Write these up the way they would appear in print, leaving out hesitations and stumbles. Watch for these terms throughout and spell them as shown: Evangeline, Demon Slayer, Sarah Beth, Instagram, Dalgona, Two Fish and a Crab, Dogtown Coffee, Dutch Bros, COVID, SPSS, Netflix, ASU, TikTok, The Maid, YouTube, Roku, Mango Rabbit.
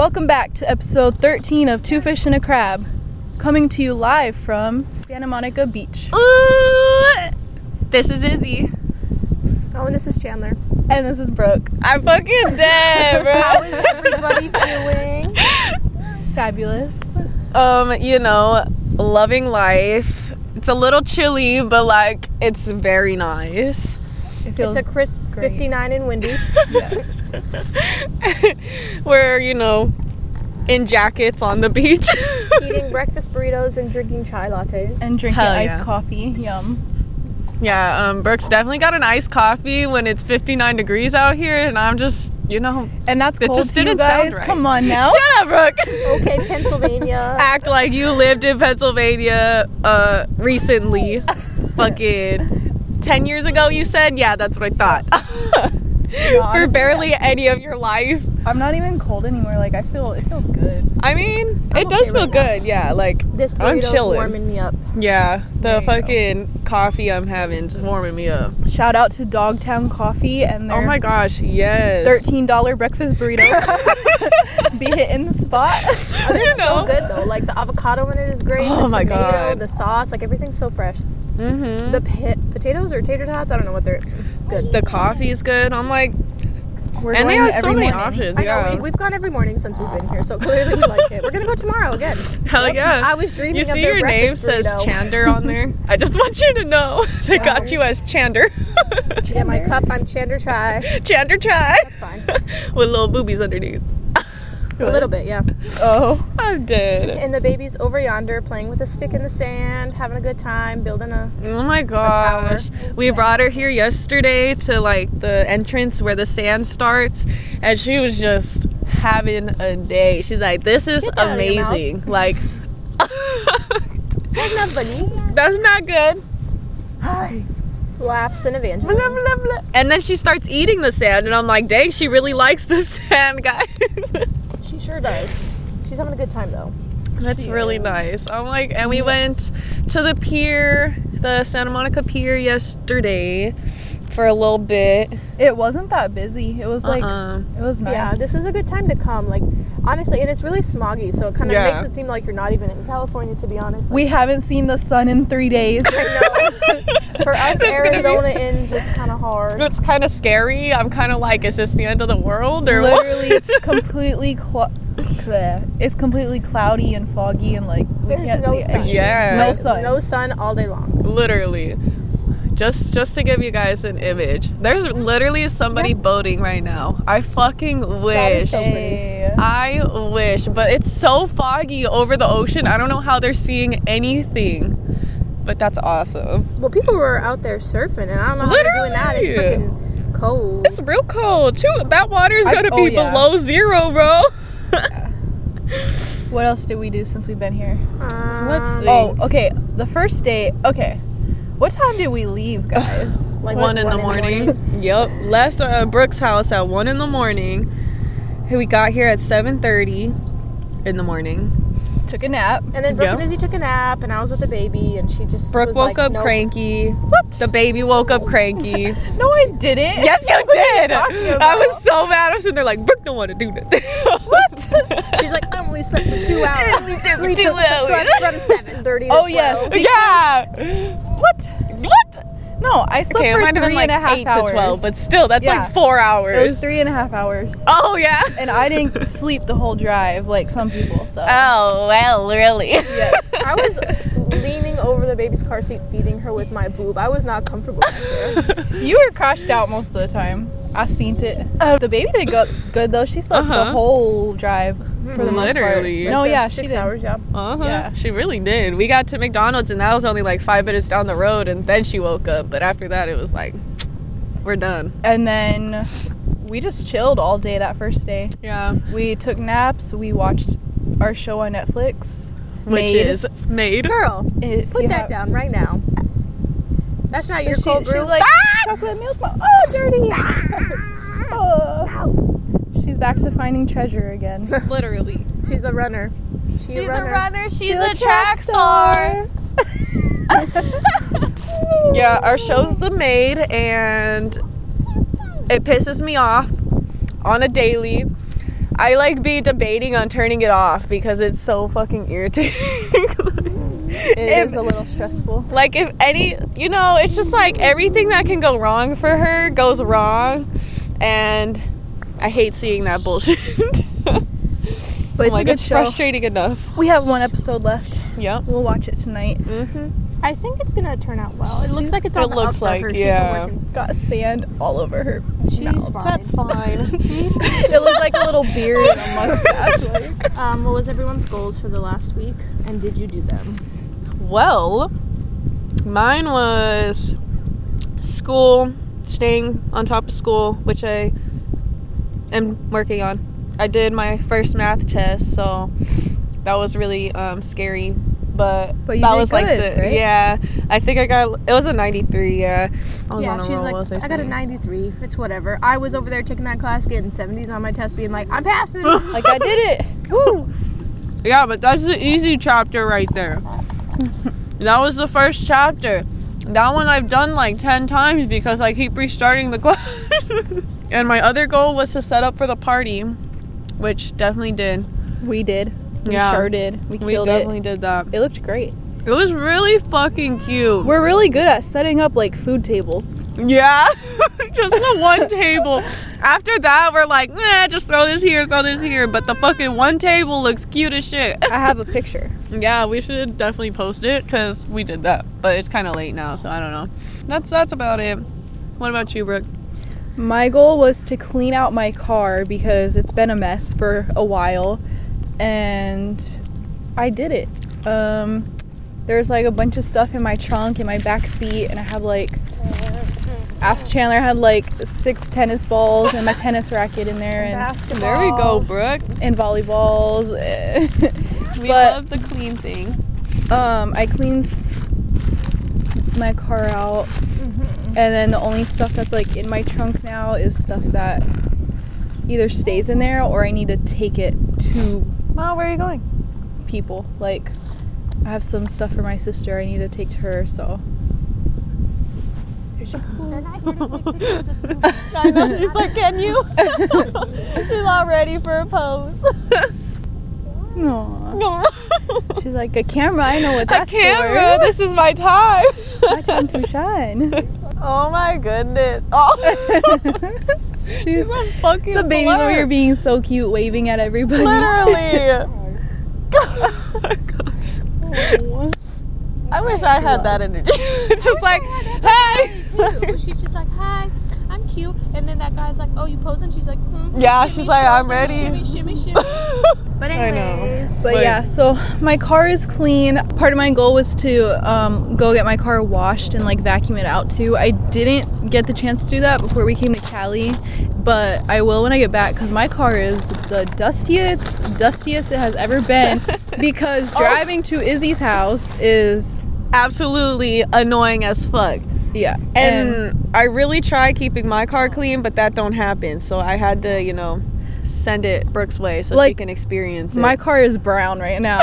Welcome back to episode 13 of Two Fish and a Crab, coming to you live from Santa Monica Beach. Ooh, this is Izzy. Oh, and this is Chandler. And this is Brooke. I'm fucking dead, bro. How is everybody doing? Fabulous. You know, loving life. It's a little chilly, but like, it's very nice. It's a crisp great. 59 and windy. Yes. We're, you know, in jackets on the beach. Eating breakfast burritos and drinking chai lattes. And drinking iced coffee. Yum. Yeah, Brooke's definitely got an iced coffee when it's 59 degrees out here, and I'm just, you know. And that's cold just to didn't you guys. Sound right. Come on now. Shut up, Brooke. Okay, Pennsylvania. Act like you lived in Pennsylvania recently. Fucking... 10 years ago, you said? Yeah, that's what I thought. No, honestly, for barely any of your life. I'm not even cold anymore. Like, it feels good. I mean, I'm it does feel good. Yeah, like, this I'm chilling. Warming me up. Yeah, the fucking coffee I'm having is warming me up. Shout out to Dogtown Coffee and their... Oh my gosh, yes. $13 breakfast burritos. Be hitting the spot. Oh, they're so good, though. Like, the avocado in it is great. Oh my god. The sauce, like, everything's so fresh. Mm-hmm. The potatoes or tater tots, I don't know what they're good. The coffee is good. I'm like, and they have so many options. I know, we've gone every morning since we've been here, so clearly we like it. We're gonna go tomorrow again. Hell yeah! I was dreaming. You see, your name says Chander on there. I just want you to know they got you as Chander. Yeah, my cup. I'm Chander Chai. Chander Chai. That's fine. With little boobies underneath. A little bit, yeah. Oh, I'm dead. And the baby's over yonder playing with a stick in the sand, having a good time, building a Oh my gosh. We brought her here yesterday to like the entrance where the sand starts, and she was just having a day. She's like, this is amazing. Like that's not funny. That's not good. Hi. Laughs and evangelism. Blah, blah, blah. And then she starts eating the sand, and I'm like, dang, she really likes the sand, guys. She sure does. She's having a good time, though. That's really nice. I'm like, and we went to the pier, the Santa Monica pier yesterday for a little bit. It wasn't that busy. It was like, it was nice. Yeah, this is a good time to come. Like, honestly, and it's really smoggy, so it kind of makes it seem like you're not even in California, to be honest. Like, we haven't seen the sun in 3 days. I know. For us, Arizona ends, it's kind of hard. It's kind of scary. I'm kind of like, is this the end of the world? Or literally, what? It's completely it's completely cloudy and foggy, and like there's no sun. Yeah, no sun. No sun all day long. Literally. Just to give you guys an image, there's literally somebody boating right now. I fucking wish. I wish, but it's so foggy over the ocean. I don't know how they're seeing anything, but that's awesome. Well, people were out there surfing, and I don't know how they're doing that. It's fucking cold. It's real cold too. That water's gonna be below zero, bro. Yeah. What else did we do since we've been here? Let's see. Oh, okay. The first day. Okay. What time did we leave, guys? Like 1 in the morning. Yep. Left Brooke's house at 1 in the morning. We got here at 7:30 in the morning. Took a nap. And then Brooke and Izzy took a nap, and I was with the baby, and she just Brooke woke up cranky. What? The baby woke up cranky. No, I didn't. Yes, you did. I was so mad. I was sitting there like, Brooke don't want to do this. What? She's like, I only slept for 2 hours. I only slept for 2 hours. Slept from 7:30 to 12. Oh, yes. Yeah. What? No, I slept for 3.5 hours. 8 to 12, but still, that's like 4 hours. It was 3.5 hours. Oh, yeah. And I didn't sleep the whole drive like some people, so. Oh, well, really? Yes. I was leaning over the baby's car seat, feeding her with my boob. I was not comfortable with her. You were crashed out most of the time. I seen it. The baby did good, though. She slept the whole drive. For the literally most part. Like no, yeah, 6 hours, yeah. Uh-huh. Yeah, she really did. We got to McDonald's, and that was only like 5 minutes down the road, and then she woke up. But after that, it was like, we're done. And then we just chilled all day that first day. Yeah. We took naps. We watched our show on Netflix, which is Maid. Girl, put that down right now. That's not your cold brew. She like, chocolate milk. Oh, dirty. Oh. She's back to finding treasure again. Literally. She's a runner. She's a runner. She's a track star. Yeah, our show's The Maid, and it pisses me off on a daily. I like be debating on turning it off because it's so fucking irritating. It is a little stressful. Like if any, you know, it's just like everything that can go wrong for her goes wrong, and I hate seeing that bullshit. But it's like, a good show. Frustrating enough. We have one episode left. Yep. We'll watch it tonight. Mm-hmm. I think it's gonna turn out well. It looks like it's on the up for her. Yeah. She's got sand all over her. She's fine. That's fine. It looked like a little beard and a mustache. Like. What was everyone's goals for the last week, and did you do them? Well, mine was school, staying on top of school, which I am working on. I did my first math test, so that was really scary, but you that did was good, like the right? Yeah. I think I got it was a 93. Yeah, I was on a she's roll, like I got a 93. It's whatever. I was over there taking that class, getting 70s on my test, being like, I'm passing. Like I did it. Woo. Yeah, but that's the easy chapter right there. That was the first chapter. That one I've done like 10 times because I keep restarting the class. And my other goal was to set up for the party. Which definitely did. We did. We sure did. We killed it. We definitely did that. It looked great. It was really fucking cute. We're really good at setting up, like, food tables. Yeah. Just the one table. After that, we're like, nah, just throw this here. But the fucking one table looks cute as shit. I have a picture. Yeah, we should definitely post it because we did that. But it's kind of late now, so I don't know. That's about it. What about you, Brooke? My goal was to clean out my car because it's been a mess for a while, and I did it. There's like a bunch of stuff in my trunk, in my back seat, and I had like, after Chandler had like 6 tennis balls and my tennis racket in there, and basketball. There we go, Brooke. And volleyballs. We love the clean thing. I cleaned my car out. And then the only stuff that's like in my trunk now is stuff that either stays in there or I need to take it to. Mom, where are you going? People. Like, I have some stuff for my sister I need to take to her, so. She's like, can you? She's all ready for a pose. No. She's like, a camera, I know what that's for. A camera, for. This is my time. My time to shine. Oh my goodness. Oh. She's a fucking the baby over here being so cute, waving at everybody. Literally. Oh my gosh. Oh. I wish I had that energy. It's just like, hey. She's just like, hi, I'm cute. And then that guy's like, oh, you posing? She's like, yeah, shimmy, she's like, I'm ready. Shimmy. But anyways. But yeah, so my car is clean. Part of my goal was to go get my car washed and like vacuum it out too. I didn't get the chance to do that before we came to Cali, but I will when I get back because my car is the dustiest it has ever been because driving to Izzy's house is absolutely annoying as fuck. Yeah. And I really try keeping my car clean, but that don't happen. So I had to, you know, send it Brooke's way so like, she can experience it. My car is brown right now.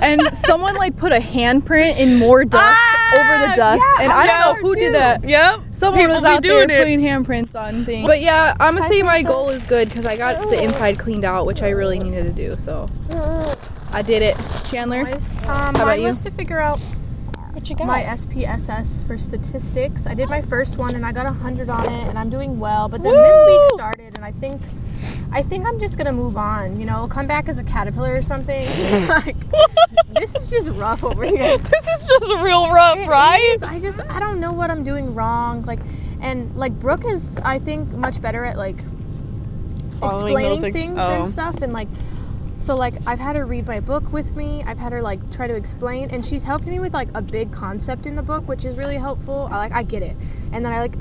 And someone like put a handprint in more dust over the dust. Yeah, and I don't know who did that. Yep. Someone was out there putting handprints on things. But yeah, I'm going to say my goal is good because I got the inside cleaned out, which I really needed to do. So I did it. Chandler, how about you? Mine was to figure out my SPSS for statistics. I did my first one and I got 100 on it and I'm doing well. But then this week started and I think I'm just gonna move on. You know, come back as a caterpillar or something. Like, this is just rough over here. This is just real rough, right? I don't know what I'm doing wrong. Like, and like Brooke is, I think, much better at like explaining things and stuff. And like, so like I've had her read my book with me. I've had her like try to explain, and she's helping me with like a big concept in the book, which is really helpful. I get it, and then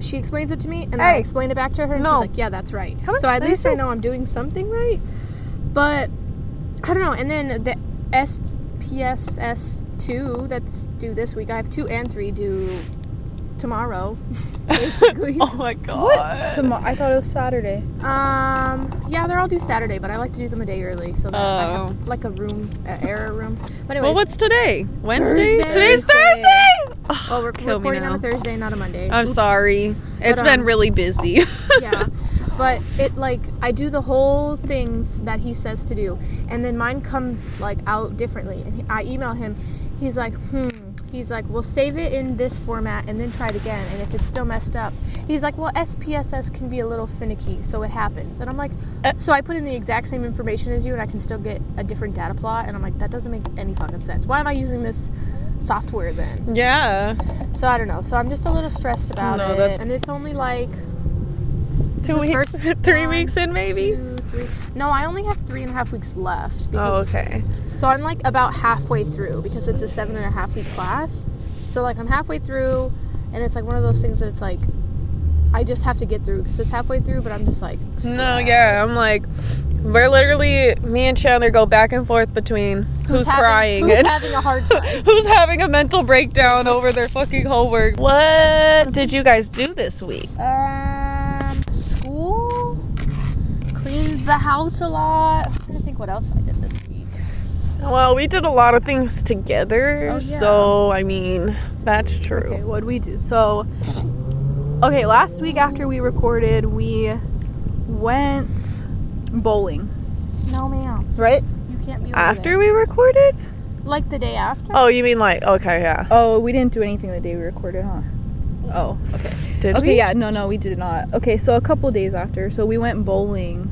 she explains it to me, and then I explain it back to her, and she's like, yeah, that's right. So at least I know I'm doing something right. But, I don't know. And then the SPSS 2 that's due this week. I have 2 and 3 due tomorrow, basically. Oh, my God. What? I thought it was Saturday. Yeah, they're all due Saturday, but I like to do them a day early, so that I have, like, a room, an error room. But anyways. Well, what's today? Wednesday? Today's Thursday! Well, we're recording on a Thursday, not a Monday. I'm sorry. It's been really busy. Yeah. But it, like, I do the whole things that he says to do, and then mine comes, like, out differently. And I email him. He's like, He's like, we'll save it in this format and then try it again. And if it's still messed up, he's like, well, SPSS can be a little finicky, so it happens. And I'm like, so I put in the exact same information as you, and I can still get a different data plot. And I'm like, that doesn't make any fucking sense. Why am I using this software then? Yeah. So I don't know. So I'm just a little stressed about it. And it's only like 2 weeks, 3 weeks in maybe? 2, 3. No, I only have 3.5 weeks left. Because, oh, okay. So I'm like about halfway through because it's a 7.5 week class. So like I'm halfway through, and it's like one of those things that it's like I just have to get through because it's halfway through, but I'm just like stressed. No, yeah, I'm like, we're literally, me and Chandler go back and forth between who's having a hard time, who's having a mental breakdown over their fucking homework. What did you guys do this week? School, cleaned the house a lot. I'm trying to think what else I did this week. Well, we did a lot of things together, oh, yeah. So I mean, that's true. Okay, what'd we do? So, okay, last week after we recorded, we went bowling. No, ma'am. Right? You can't be after we recorded? Like the day after? Oh, you mean like, okay, yeah. Oh, we didn't do anything the day we recorded, huh? Oh, okay. Did we? Yeah, no, we did not. Okay, so a couple days after, so we went bowling.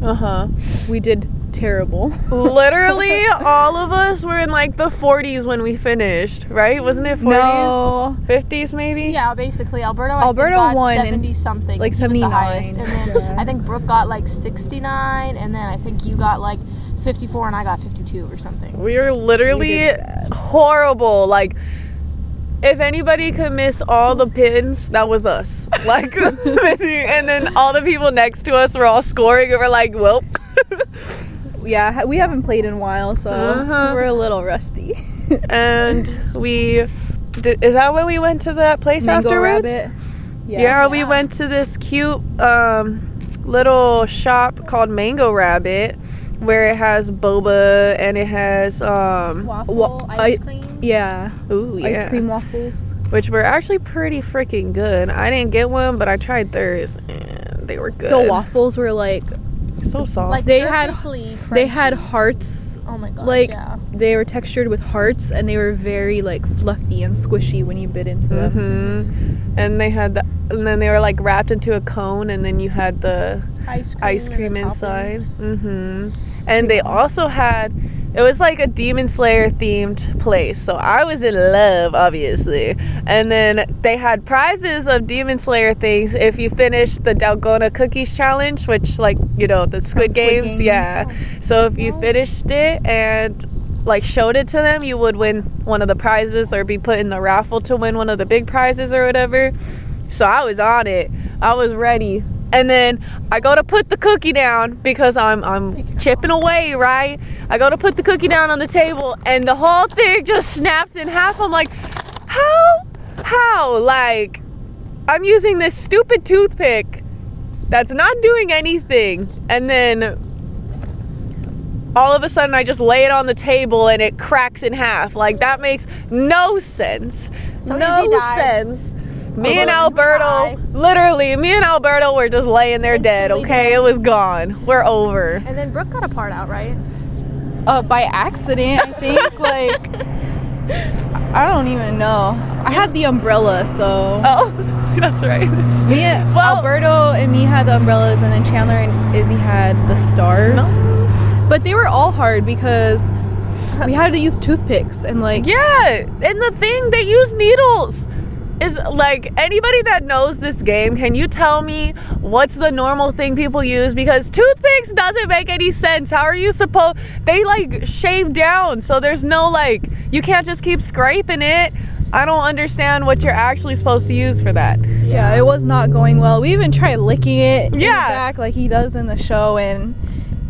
Uh-huh. We did terrible. Literally, all of us were in, like, the 40s when we finished, right? Wasn't it 40s? No. 50s, maybe? Yeah, basically. Alberto got won 70-something. Like, 79. Highest, and then yeah. I think Brooke got, like, 69, and then I think you got, like, 54, and I got 52 or something. We were literally horrible, like... If anybody could miss all the pins, that was us. Like, and then all the people next to us were all scoring, and we're like, well. Yeah, we haven't played in a while, so we're a little rusty. And is that when we went to that place Mango afterwards? Rabbit. Yeah, we went to this cute little shop called Mango Rabbit, where it has boba and it has waffle ice cream. Yeah. Ooh, yeah. Ice cream waffles. Which were actually pretty freaking good. I didn't get one, but I tried theirs and they were good. The waffles were like so soft. Like they had hearts. Oh my gosh. Like they were textured with hearts and they were very like fluffy and squishy when you bit into them. Mm-hmm. And they had and then they were like wrapped into a cone and then you had the ice cream inside. Mm-hmm. And they also had, it was like a Demon Slayer themed place. So I was in love, obviously. And then they had prizes of Demon Slayer things if you finished the Dalgona cookies challenge, which like, you know, the Squid Games. Yeah. Oh. So if you finished it and like showed it to them, you would win one of the prizes or be put in the raffle to win one of the big prizes or whatever. So I was on it. I was ready. And then I go to put the cookie down because I'm chipping away, right? I go to put the cookie down on the table and the whole thing just snaps in half. I'm like, how? Like, I'm using this stupid toothpick that's not doing anything. And then all of a sudden I just lay it on the table and it cracks in half. Like, that makes no sense. So no sense. Me and Alberto were just laying there dead, okay? It was gone. We're over. And then Brooke got a part out, right? By accident, I think. Like, I don't even know. I had the umbrella, so. Oh, that's right. Alberto and me had the umbrellas, and then Chandler and Izzy had the stars. No. But they were all hard because we had to use toothpicks and, like. Yeah, and the thing, they use needles. Is like anybody that knows this game, can you tell me what's the normal thing people use? Because toothpicks doesn't make any sense. How are you supposed? They like shave down, so there's no like you can't just keep scraping it. I don't understand what you're actually supposed to use for that. Yeah, it was not going well. We even tried licking it in the back like he does in the show, and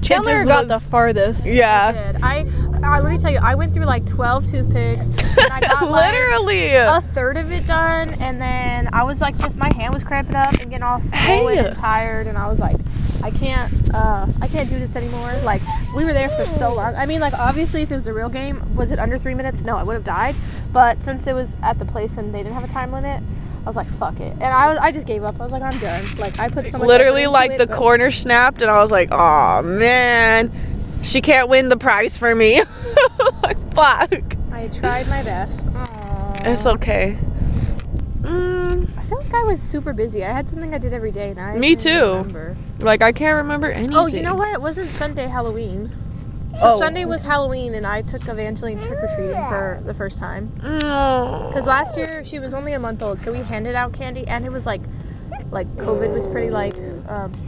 Chandler got the farthest. Yeah, I did. Let me tell you, I went through like 12 toothpicks and I got literally like a third of it done, and then I was like, just my hand was cramping up and getting all swollen and tired, and I was like, I can't do this anymore. Like, we were there for so long. I mean, like, obviously if it was a real game, was it under 3 minutes? No, I would have died. But since it was at the place and they didn't have a time limit, was like, fuck it. And I just gave up. I was like, I'm done. Like, I put so much literally, into like, it, the but... corner snapped, and I was like, aw, man. She can't win the prize for me. Like, fuck. I tried my best. Aww. It's okay. I feel like I was super busy. I had something I did every day, and I me too. Remember. Like, I can't remember anything. Oh, you know what? It wasn't Sunday Halloween. So Sunday was Halloween, and I took Evangeline trick-or-treating for the first time. Because last year, she was only a month old, so we handed out candy, and it was like COVID was pretty, like...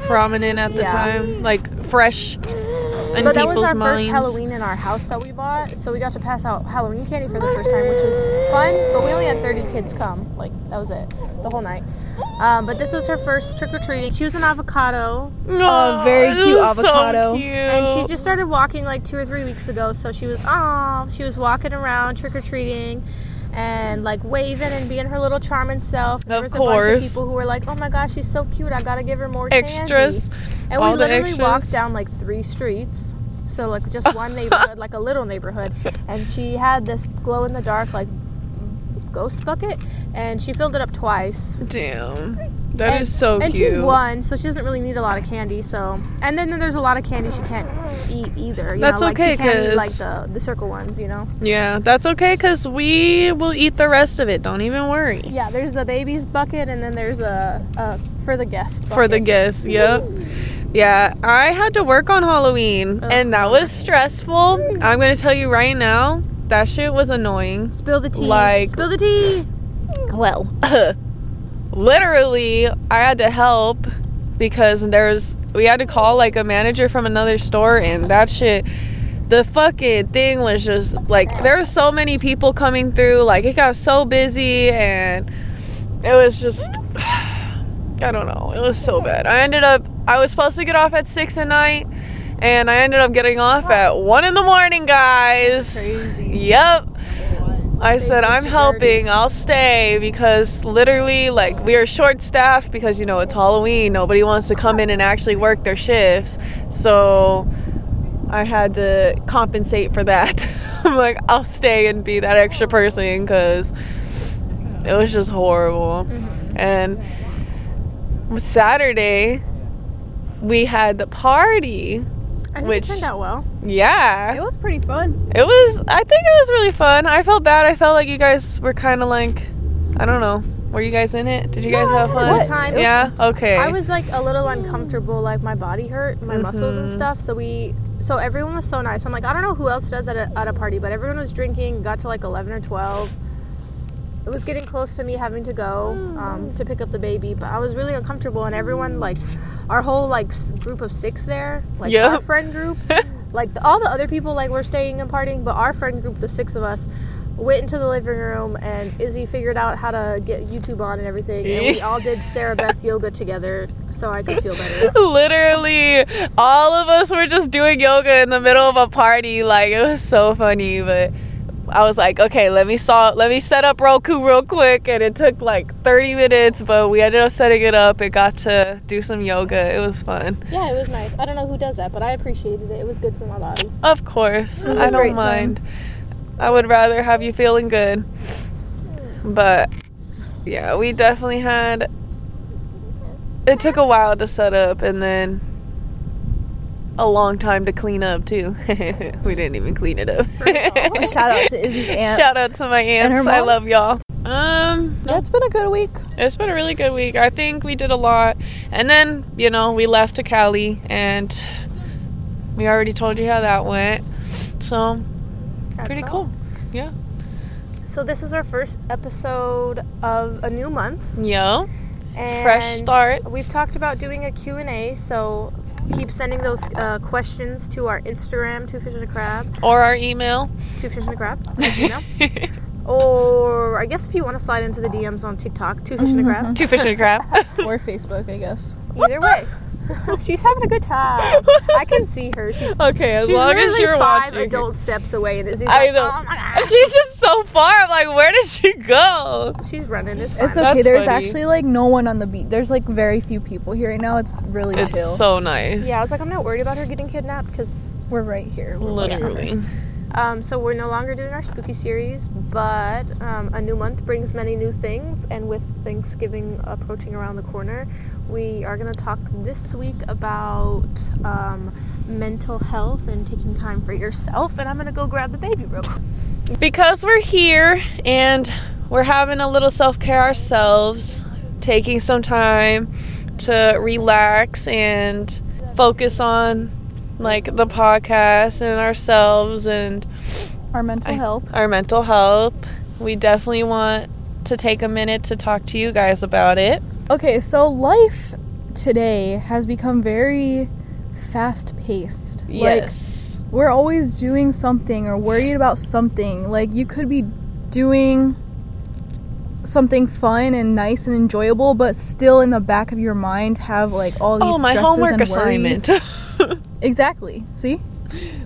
prominent at the time. Like, fresh in people's minds. But that was our first Halloween in our house that we bought, so we got to pass out Halloween candy for the first time, which was fun, but we only had 30 kids come. Like, that was it. The whole night. But this was her first trick-or-treating. She was an avocado. Oh, very cute avocado. So cute. And she just started walking like 2 or 3 weeks ago. So she was walking around trick-or-treating and like waving and being her little charming self. And there was a bunch of people who were like, oh my gosh, she's so cute. I got to give her more candy. And we literally walked down like 3 streets. So like just one neighborhood, like a little neighborhood. And she had this glow-in-the-dark like ghost bucket, and she filled it up twice. Damn, that is so cute. And she's 1, so she doesn't really need a lot of candy. So, and then there's a lot of candy she can't eat either. You that's know? Like, okay, she can't eat like the circle ones, you know. Yeah, that's okay, cause we will eat the rest of it. Don't even worry. Yeah, there's the baby's bucket, and then there's a for the guest bucket. For the guests, yep. Yeah, I had to work on Halloween, and that was stressful. I'm gonna tell you right now. That shit was annoying. Spill the tea. Like, spill the tea. Well, literally, I had to help because we had to call like a manager from another store, and that shit, the fucking thing was just like, there were so many people coming through, like it got so busy, and it was just, I don't know, it was so bad. I was supposed to get off at 6 at night. And I ended up getting off at 1 in the morning, guys. Crazy. Yep. I said, I'm helping. I'll stay because literally, like, we are short-staffed because, you know, it's Halloween. Nobody wants to come in and actually work their shifts. So I had to compensate for that. I'm like, I'll stay and be that extra person because it was just horrible. Mm-hmm. And Saturday, we had the party. I think it turned out well. Yeah. It was pretty fun. I think it was really fun. I felt bad. I felt like you guys were kind of like, I don't know. Were you guys in it? Did you guys have fun? What time? Yeah? Okay. I was like a little uncomfortable. Like my body hurt, my muscles and stuff. So everyone was so nice. I'm like, I don't know who else does at a party, but everyone was drinking, got to like 11 or 12. It was getting close to me having to go to pick up the baby, but I was really uncomfortable, and everyone, like, our whole, like, group of 6 there, like, our friend group, like, all the other people, like, were staying and partying, but our friend group, the 6 of us, went into the living room, and Izzy figured out how to get YouTube on and everything, and we all did Sarah Beth yoga together so I could feel better. Literally, all of us were just doing yoga in the middle of a party. Like, it was so funny, but... I was like, okay, let me set up Roku real quick, and it took like 30 minutes, but we ended up setting it up. It got to do some yoga. It was fun. Yeah, it was nice. I don't know who does that, but I appreciated it. It was good for my body. Of course. I don't mind. Time. I would rather have you feeling good. But yeah, we definitely had, it took a while to set up, and then a long time to clean up too. We didn't even clean it up. Shout out to Izzy's aunts. Shout out to my aunts. I love y'all. Yeah, it's been a good week. It's been a really good week. I think we did a lot, and then you know we left to Cali, and we already told you how that went. So that's pretty cool. Yeah. So this is our first episode of a new month. Yeah. And fresh start. We've talked about doing a Q&A, so keep sending those questions to our Instagram, Two Fish and a Crab. Or our email. Two Fish and a Crab. Or I guess if you want to slide into the DMs on TikTok, Two Fish and a Crab. Two Fish and a Crab. Or Facebook, I guess. Either way. She's having a good time. I can see her. Okay, as long as you're watching. She's 5 adult steps away. And it's like, oh my God. She's just so far. I'm like, where did she go? She's running. It's okay. That's There's funny. Actually, like, no one on the beach. There's, like, very few people here right now. It's really chill. It's so nice. Yeah, I was like, I'm not worried about her getting kidnapped because... We're right here. Literally. So we're no longer doing our spooky series, but a new month brings many new things, and with Thanksgiving approaching around the corner, we are going to talk this week about mental health and taking time for yourself, and I'm going to go grab the baby real quick. Because we're here, and we're having a little self-care ourselves, taking some time to relax and focus on like the podcast and ourselves and our mental health. Our mental health. We definitely want to take a minute to talk to you guys about it. Okay, so life today has become very fast-paced. Yes. Like, we're always doing something or worried about something. Like, you could be doing something fun and nice and enjoyable, but still in the back of your mind have like all these stresses and worries. Oh, my homework assignment. Exactly. See?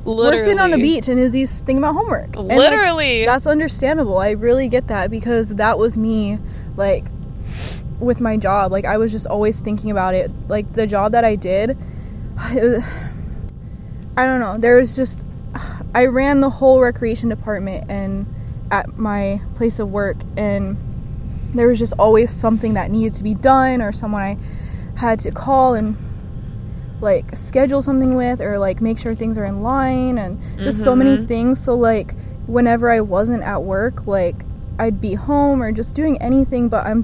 Literally. We're sitting on the beach and Izzy's thinking about homework. Literally. And, like, that's understandable. I really get that because that was me, like, with my job. Like, I was just always thinking about it. Like, the job that I did, I don't know. There was just, I ran the whole recreation department and at my place of work, and there was just always something that needed to be done or someone I had to call and like schedule something with or like make sure things are in line and just so many things. So like whenever I wasn't at work, like I'd be home or just doing anything, but I'm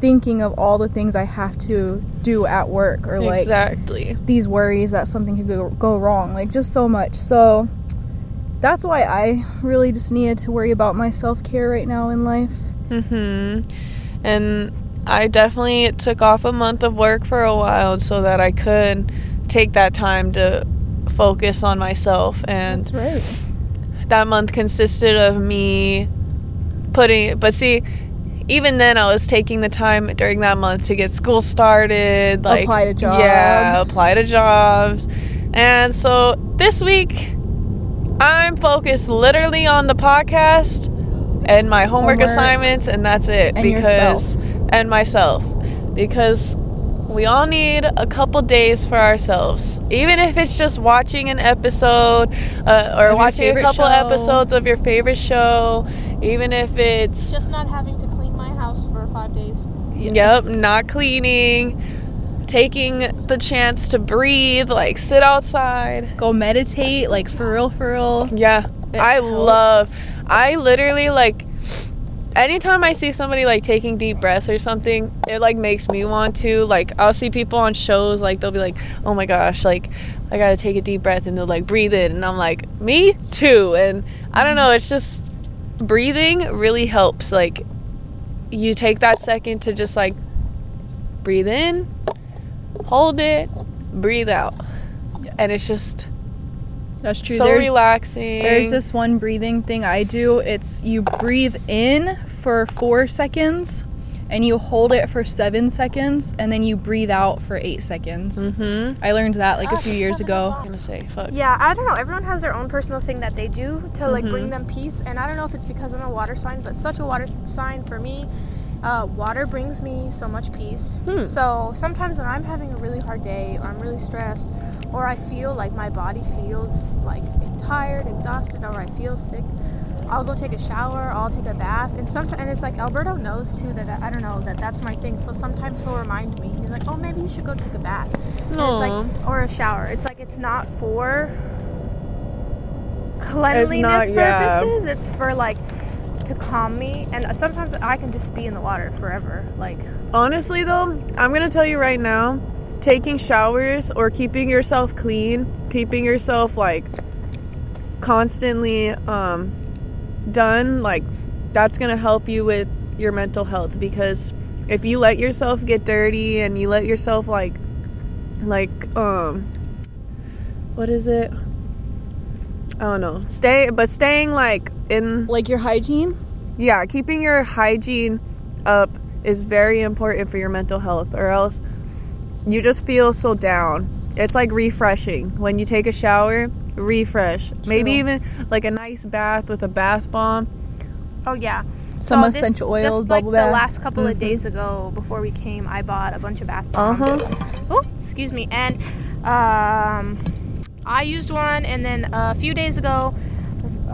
thinking of all the things I have to do at work or like exactly these worries that something could go wrong, like just so much. So that's why I really just needed to worry about my self-care right now in life. And I definitely took off a month of work for a while so that I could take that time to focus on myself. And that's right. That month consisted of me but see, even then I was taking the time during that month to get school started. Like, apply to jobs. And so this week I'm focused literally on the podcast and my homework assignments, and that's it. And myself. Because we all need a couple days for ourselves. Even if it's just watching an episode or watching a couple episodes of your favorite show. Even if it's just not having to clean my house for 5 days. Yes. Yep, not cleaning. Taking the chance to breathe, like sit outside, go meditate, like for real. Yeah, I literally, like, anytime I see somebody like taking deep breaths or something, it like makes me want to, like, I'll see people on shows, like they'll be like, oh my gosh, like I gotta take a deep breath, and they'll like breathe in, and I'm like, me too. And I don't know, it's just breathing really helps. Like, you take that second to just like breathe in, hold it, breathe out. Yes. And it's just, that's true, so relaxing. There's this one breathing thing I do. It's you breathe in for 4 seconds and you hold it for 7 seconds and then you breathe out for 8 seconds. I learned that like a few years ago. I'm gonna say fuck. Yeah, I don't know, everyone has their own personal thing that they do to like bring them peace, and I don't know if it's because I'm a water sign, but such a water sign for me. Water brings me so much peace. So sometimes when I'm having a really hard day, or I'm really stressed, or I feel like my body feels like tired, exhausted, or I feel sick, I'll go take a shower, I'll take a bath, and sometimes, and it's like Alberto knows too that I don't know that that's my thing. So sometimes he'll remind me. He's like, oh, maybe you should go take a bath, and it's like, or a shower. It's like it's not for cleanliness purposes. Yeah. It's for like, to calm me, and sometimes I can just be in the water forever. Like, honestly though, I'm gonna tell you right now, taking showers or keeping yourself clean, keeping yourself like constantly done, like that's gonna help you with your mental health. Because if you let yourself get dirty and you let yourself staying like in like your hygiene, keeping your hygiene up is very important for your mental health, or else you just feel so down. It's like refreshing when you take a shower, refresh. True. Maybe even like a nice bath with a bath bomb. Oh yeah, some essential oils, just bubble bath. The last couple of days ago before we came, I bought a bunch of bath bombs. And I used one, and then a few days ago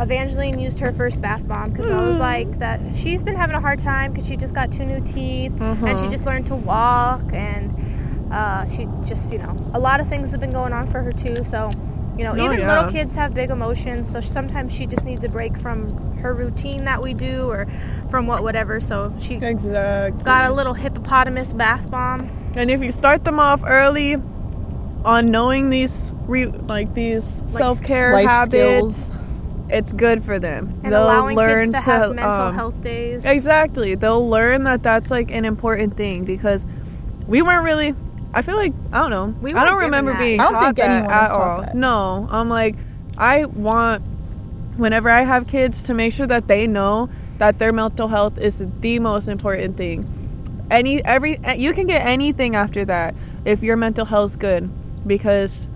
Evangeline used her first bath bomb because I was like that. She's been having a hard time because she just got 2 new teeth and she just learned to walk, and she just, you know, a lot of things have been going on for her too. So, you know, little kids have big emotions. So sometimes she just needs a break from her routine that we do or from whatever. So she got a little hippopotamus bath bomb. And if you start them off early on knowing these self-care habits. Skills. It's good for them. And they'll learn kids to have mental health days. Exactly. They'll learn that that's like an important thing because we weren't really, I feel like, I don't know. I don't remember being taught that at all. No. I'm like, I want, whenever I have kids, to make sure that they know that their mental health is the most important thing. You can get anything after that if your mental health's good, because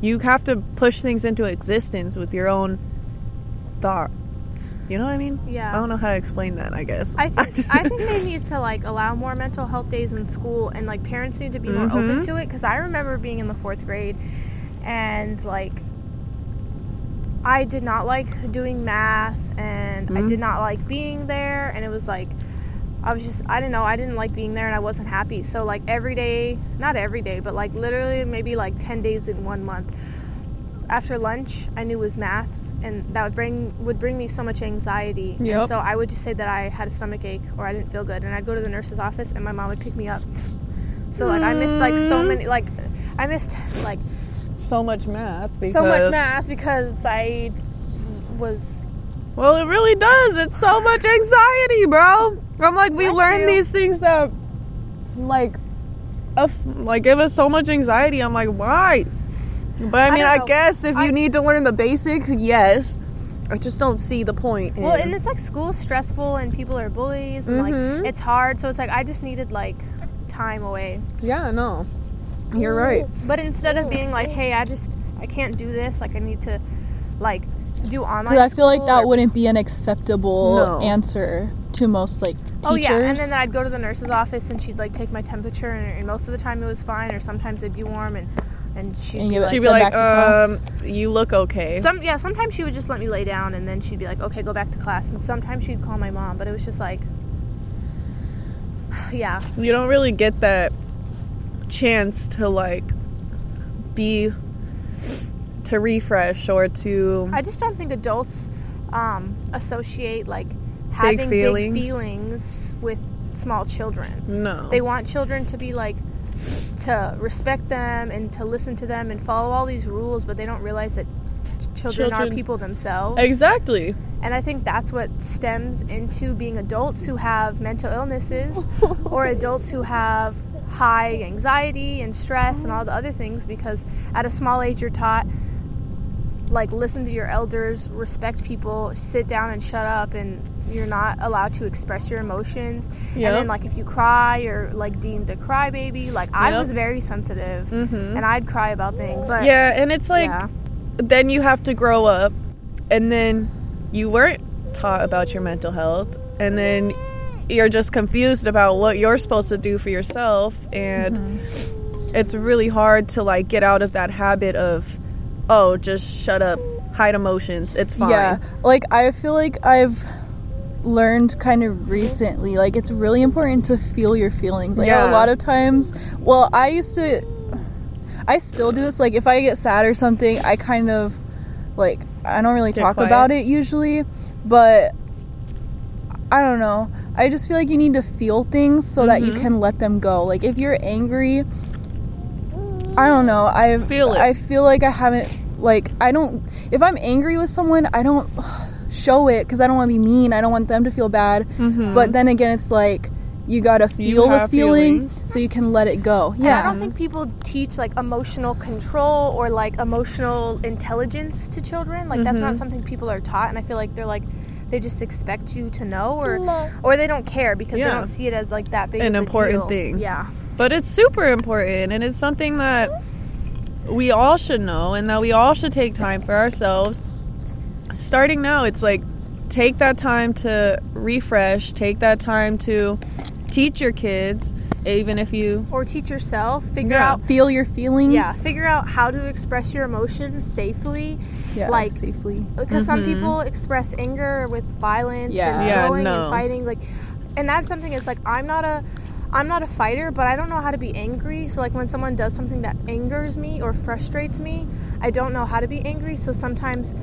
you have to push things into existence with your own thoughts. You know what I mean? Yeah. I don't know how to explain that, I guess. I think they need to, like, allow more mental health days in school, and, like, parents need to be more open to it. Because I remember being in the 4th grade, and, like, I did not like doing math, and I did not like being there. And it was, like, I didn't like being there, and I wasn't happy. So, like, not every day, but, like, literally maybe, like, 10 days in 1 month. After lunch, I knew was math, and that would bring me so much anxiety. Yep. And so I would just say that I had a stomach ache or I didn't feel good, and I'd go to the nurse's office, and my mom would pick me up. So, like, I missed, like, so much math because I was... Well, it really does. It's so much anxiety, bro. I'm like, we learn these things that, like give us so much anxiety. I'm like, why? But I mean, I guess if you need to learn the basics, yes. I just don't see the point. Well, and it's like school's stressful and people are bullies and like it's hard. So it's like I just needed like time away. Yeah, no, you're right. But instead of being like, hey, I can't do this. Like I need to. Like, do online school. Because I feel like that wouldn't be an acceptable answer to most, like, teachers. Oh, yeah, and then I'd go to the nurse's office, and she'd, like, take my temperature, and most of the time it was fine, or sometimes it'd be warm, and she'd be like, you look okay. Sometimes she would just let me lay down, and then she'd be like, okay, go back to class, and sometimes she'd call my mom, but it was just like, yeah. You don't really get that chance to, like, be... to refresh or to... I just don't think adults associate, like, having big feelings with small children. No. They want children to be, like, to respect them and to listen to them and follow all these rules, but they don't realize that children are people themselves. Exactly. And I think that's what stems into being adults who have mental illnesses or adults who have high anxiety and stress and all the other things, because at a small age you're taught... like, listen to your elders, respect people, sit down and shut up, and you're not allowed to express your emotions. Yep. And then, like, if you cry, you're, like, deemed a crybaby. Like, I was very sensitive, and I'd cry about things. Like, yeah, and it's like, then you have to grow up, and then you weren't taught about your mental health, and then you're just confused about what you're supposed to do for yourself, and it's really hard to, like, get out of that habit of... oh, just shut up, hide emotions, it's fine. Yeah, like, I feel like I've learned kind of recently, like, it's really important to feel your feelings. Like, a lot of times, well, I still do this, like, if I get sad or something, I kind of, like, I don't really talk about it usually, but I don't know. I just feel like you need to feel things so that you can let them go. Like, if you're angry... I don't know. I feel like I haven't, like, I don't, if I'm angry with someone, I don't show it because I don't want to be mean. I don't want them to feel bad. But then again, it's like, you got to feel the feeling so you can let it go. Yeah. And I don't think people teach, like, emotional control or, like, emotional intelligence to children. Like, that's not something people are taught. And I feel like they're, like, they just expect you to know or they don't care because they don't see it as, like, that big an important thing. Yeah. But it's super important, and it's something that we all should know and that we all should take time for ourselves. Starting now, it's like, take that time to refresh, take that time to teach your kids. even if you... Or teach yourself. Figure out... Feel your feelings. Yeah. Figure out how to express your emotions safely. Yeah, safely. Because some people express anger with violence and yelling and fighting. Like, and that's something, it's like, I'm not a fighter, but I don't know how to be angry. So, like, when someone does something that angers me or frustrates me, I don't know how to be angry. So, sometimes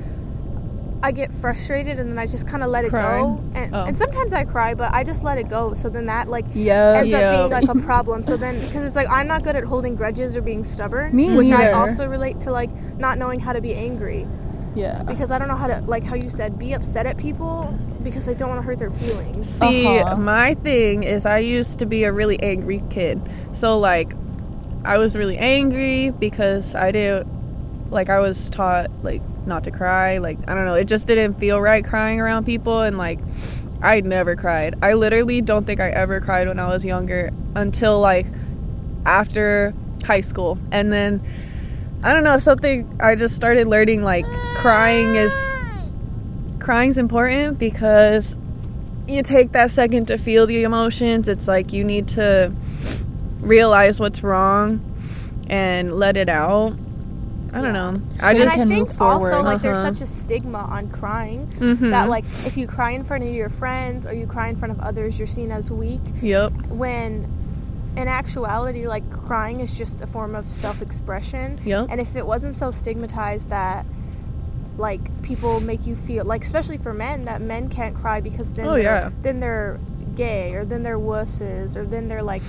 I get frustrated and then I just kind of let it go. And sometimes I cry, but I just let it go. So, then that, like, ends up being, like, a problem. So, then, because it's, like, I'm not good at holding grudges or being stubborn. Which neither. I also relate to, like, not knowing how to be angry. Yeah. Because I don't know how to, like, how you said, be upset at people because I don't want to hurt their feelings. See, my thing is I used to be a really angry kid. So, like, I was really angry because I didn't, like, I was taught, like, not to cry. Like, I don't know. It just didn't feel right crying around people. And, like, I never cried. I literally don't think I ever cried when I was younger until, like, after high school. And then... I don't know, something I just started learning, like, crying's important because you take that second to feel the emotions. It's like you need to realize what's wrong and let it out. I don't know. I think also, like, there's such a stigma on crying that, like, if you cry in front of your friends or you cry in front of others, you're seen as weak. Yep. When... in actuality, like, crying is just a form of self-expression. Yep. And if it wasn't so stigmatized that, like, people make you feel, like, especially for men, that men can't cry because then they're gay or then they're wusses or then they're, like,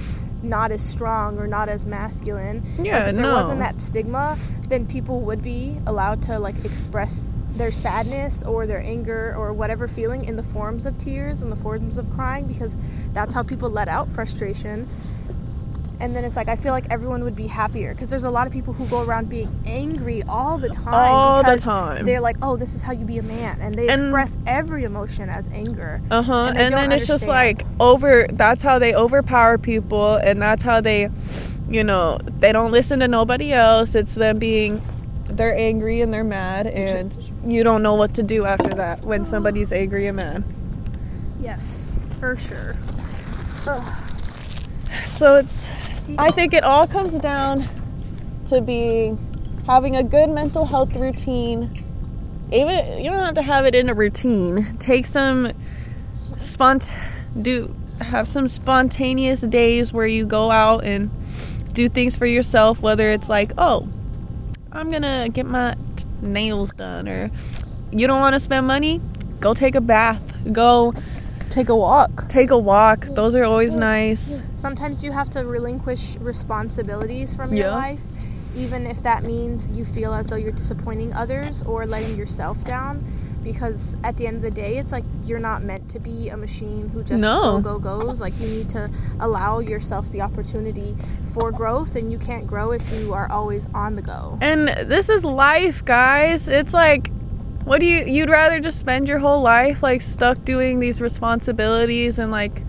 not as strong or not as masculine. Yeah, like, if there wasn't that stigma, then people would be allowed to, like, express their sadness or their anger or whatever feeling in the forms of tears and the forms of crying because that's how people let out frustration. And then it's like, I feel like everyone would be happier. Because there's a lot of people who go around being angry all the time. They're like, oh, this is how you be a man. And they express every emotion as anger. And then it's just like, that's how they overpower people. And that's how they, you know, they don't listen to nobody else. It's them being, they're angry and they're mad. And you don't know what to do after that when somebody's angry and mad. Yes, for sure. Ugh. So I think it all comes down to having a good mental health routine. Even you don't have to have it in a routine. Have some spontaneous days where you go out and do things for yourself. Whether it's like, oh, I'm gonna get my nails done, or you don't want to spend money, go take a bath. Go. Take a walk. Those are always nice. Sometimes you have to relinquish responsibilities from your life, even if that means you feel as though you're disappointing others or letting yourself down. Because at the end of the day, it's like you're not meant to be a machine who just goes. Like, you need to allow yourself the opportunity for growth, and you can't grow if you are always on the go. And this is life, guys. It's like... what do you'd rather just spend your whole life, like, stuck doing these responsibilities and, like,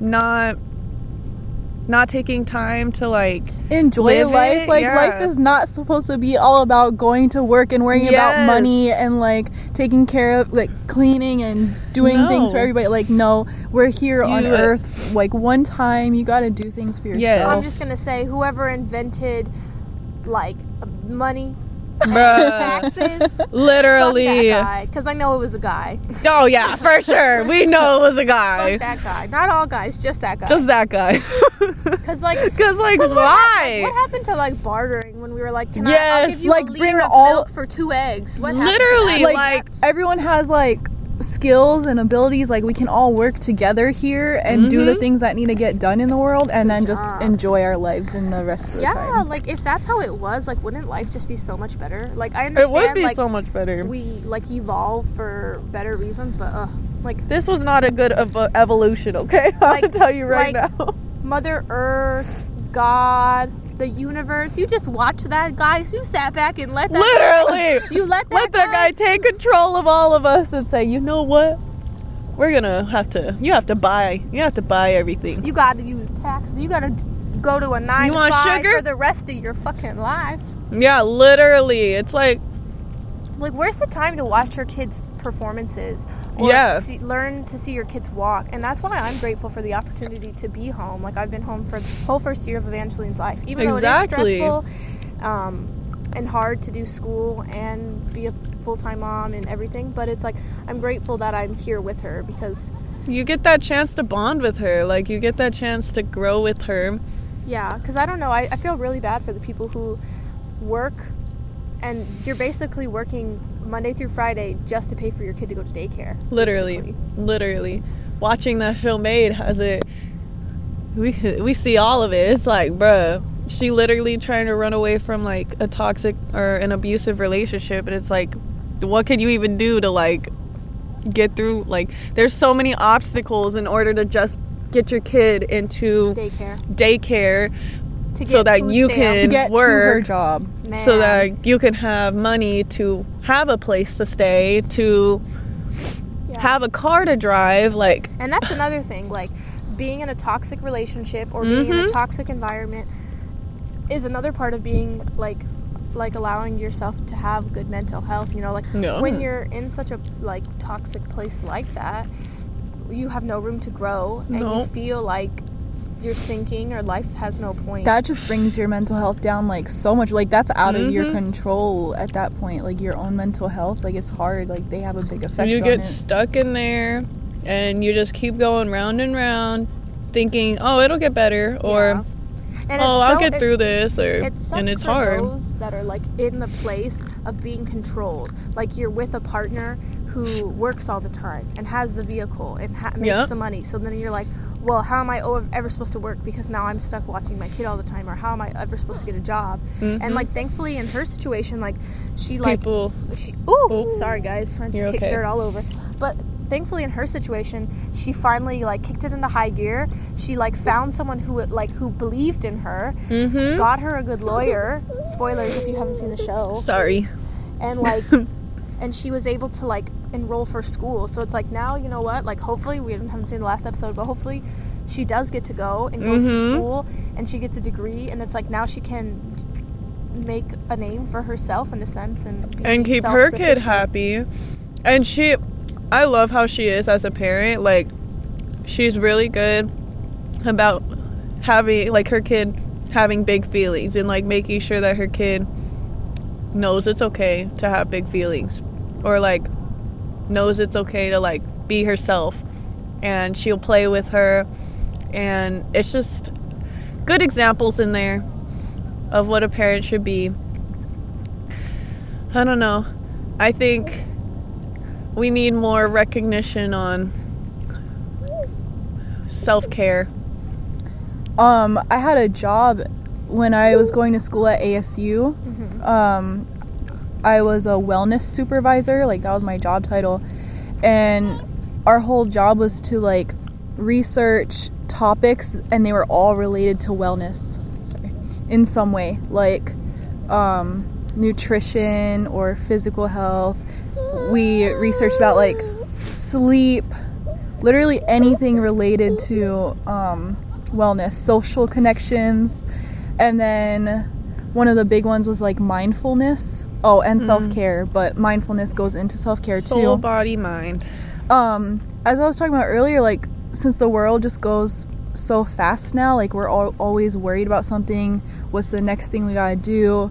not taking time to, like, enjoy life. Like, life is not supposed to be all about going to work and worrying about money and, like, taking care of, like, cleaning and doing things for everybody. Like, no, we're here on Earth, like, one time. You got to do things for yourself. Yeah. I'm just going to say, whoever invented, like, money... taxes, literally, because I know it was a guy. Oh yeah, for sure, we know it was a guy. Fuck that guy. Not all guys, just that guy. Because why? What happened to, like, bartering when we were like, can I'll give you like, a liter bring of all milk for 2 eggs? What literally happened to that? Like everyone has, like, skills and abilities. Like, we can all work together here and do the things that need to get done in the world, and then just enjoy our lives in the rest of the time. Yeah, like, if that's how it was, like, wouldn't life just be so much better? Like, I understand it would be, like, so much better. We, like, evolve for better reasons, but like, this was not a good evolution, okay? I'll tell you right now. Mother Earth, God, the universe, you just watched that guy, so you sat back and let that guy take control of all of us and say, you know what, we're gonna you have to buy everything, you gotta use taxes, you gotta go to a 9 to 5 for the rest of your fucking life. Yeah, literally. It's like, where's the time to watch your kids performances or learn to see your kids walk. And that's why I'm grateful for the opportunity to be home. Like, I've been home for the whole first year of Evangeline's life, even though it is stressful and hard to do school and be a full-time mom and everything. But it's like, I'm grateful that I'm here with her, because you get that chance to bond with her. Like, you get that chance to grow with her. Yeah, because I don't know. I feel really bad for the people who work, and you're basically working Monday through Friday just to pay for your kid to go to daycare. Literally. Watching that show Maid has it. We see all of it. It's like, bruh, she literally trying to run away from, like, a toxic or an abusive relationship. And it's like, what can you even do to, like, get through? Like, there's so many obstacles in order to just get your kid into daycare so that you can work, to her job, so that you can have money to have a place to stay, to have a car to drive. Like, and that's another thing, like, being in a toxic relationship or being in a toxic environment is another part of being like allowing yourself to have good mental health, you know, like when you're in such a like toxic place like that, you have no room to grow and you feel like you're sinking or life has no point. That just brings your mental health down like so much. Like, that's out of your control at that point. Like, your own mental health, like, it's hard. Like, they have a big effect on it. You get stuck in there and you just keep going round and round thinking, oh, it'll get better, or I'll get through this, or it's hard. Those that are like in the place of being controlled, like you're with a partner who works all the time and has the vehicle and makes the money, so then you're like, well, how am I ever supposed to work because now I'm stuck watching my kid all the time, or how am I ever supposed to get a job? And like, thankfully in her situation, like sorry guys, I just kicked dirt all over, but thankfully in her situation she finally like kicked it into high gear. She like found someone who believed in her, got her a good lawyer, spoilers if you haven't seen the show, sorry, and like and she was able to like enroll for school. So it's like, now, you know what, like, hopefully we haven't seen the last episode, but hopefully she does get to go and goes to school and she gets a degree, and it's like, now she can make a name for herself in a sense and keep her kid happy. And I love how she is as a parent. Like, she's really good about having, like, her kid having big feelings and, like, making sure that her kid knows it's okay to have big feelings, or, like, knows it's okay to, like, be herself, and she'll play with her. And it's just good examples in there of what a parent should be. I don't know. I think we need more recognition on self-care. I had a job when I was going to school at ASU. I was a wellness supervisor. Like, that was my job title. And our whole job was to, like, research topics, and they were all related to wellness in some way. Like, nutrition or physical health. We researched about, like, sleep, literally anything related to wellness, social connections. And then one of the big ones was, like, mindfulness. Oh, and self-care, but mindfulness goes into self-care too. Soul, body, mind. As I was talking about earlier, like, since the world just goes so fast now, like, we're all always worried about something. What's the next thing we gotta do?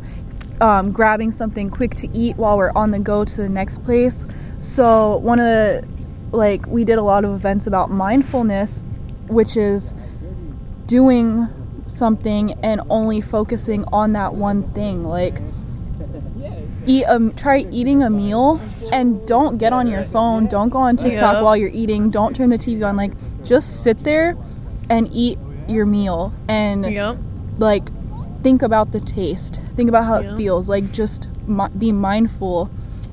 Grabbing something quick to eat while we're on the go to the next place. So we did a lot of events about mindfulness, which is doing something and only focusing on that one thing. Like, try eating a meal and don't get on your phone, don't go on TikTok while you're eating, don't turn the TV on. Like, just sit there and eat your meal and like, think about the taste, think about how it feels. Like, just be mindful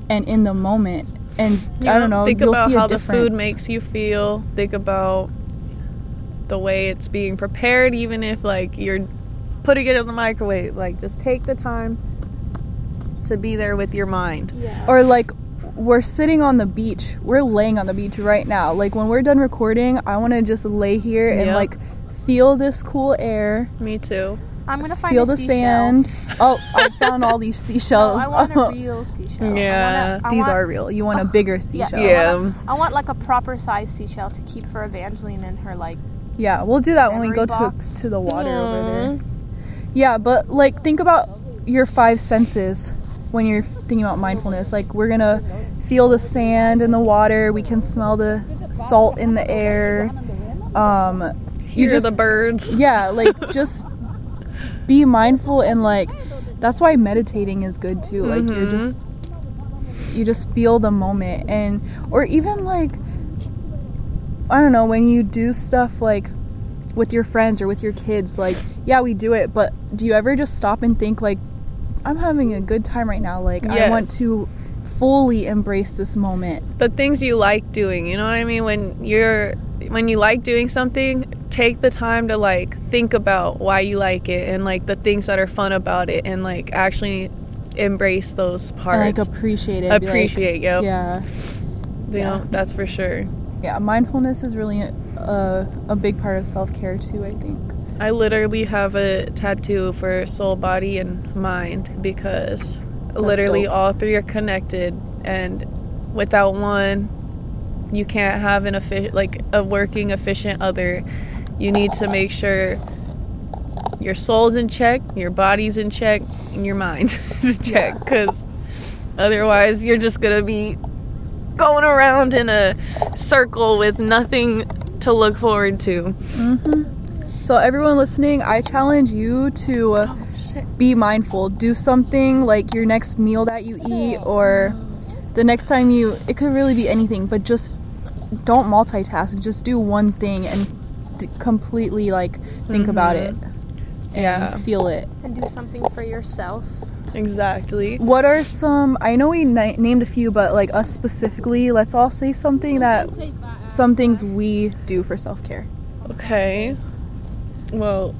and in the moment, and I don't know, you'll see a difference. Think about how the food makes you feel, think about the way it's being prepared, even if, like, you're putting it in the microwave. Like, just take the time to be there with your mind. Or, like, we're sitting on the beach, we're laying on the beach right now. Like, when we're done recording, I want to just lay here and like feel this cool air. Me too. I'm gonna find feel the sand. Oh, I found all these seashells. No, I want a real seashell. Yeah, these are real. You want a bigger seashell? Yeah. I want like a proper size seashell to keep for Evangeline and her like. Yeah, we'll do that when we go to the water over there. Yeah, but like think about your five senses when you're thinking about mindfulness. Like we're gonna feel the sand and the water. We can smell the salt in the air. Hear the birds. Yeah, like just be mindful, and like that's why meditating is good too. Like mm-hmm. you just feel the moment, and or even like I don't know, when you do stuff like with your friends or with your kids, like yeah, we do it, but do you ever just stop and think like I'm having a good time right now? Like yes. I want to fully embrace this moment. The things you like doing, you know what I mean? When you like doing something, take the time to like think about why you like it and like the things that are fun about it, and like actually embrace those parts. And, like appreciate. Like, yeah. You know, that's for sure. Yeah, mindfulness is really a big part of self-care too, I think. I literally have a tattoo for soul, body, and mind because that's literally dope. All three are connected, and without one, you can't have an a working efficient other. You need to make sure your soul's in check, your body's in check, and your mind is in check, because otherwise you're just gonna be going around in a circle with nothing to look forward to. Mm-hmm. So everyone listening, I challenge you to be mindful. Do something like your next meal that you eat, or the next time it could really be anything, but just don't multitask. Just do one thing and completely like think mm-hmm. about it and feel it. And do something for yourself. Exactly. What are some, I know we named a few, but like us specifically, let's all say some things we do for self-care. Okay. Well.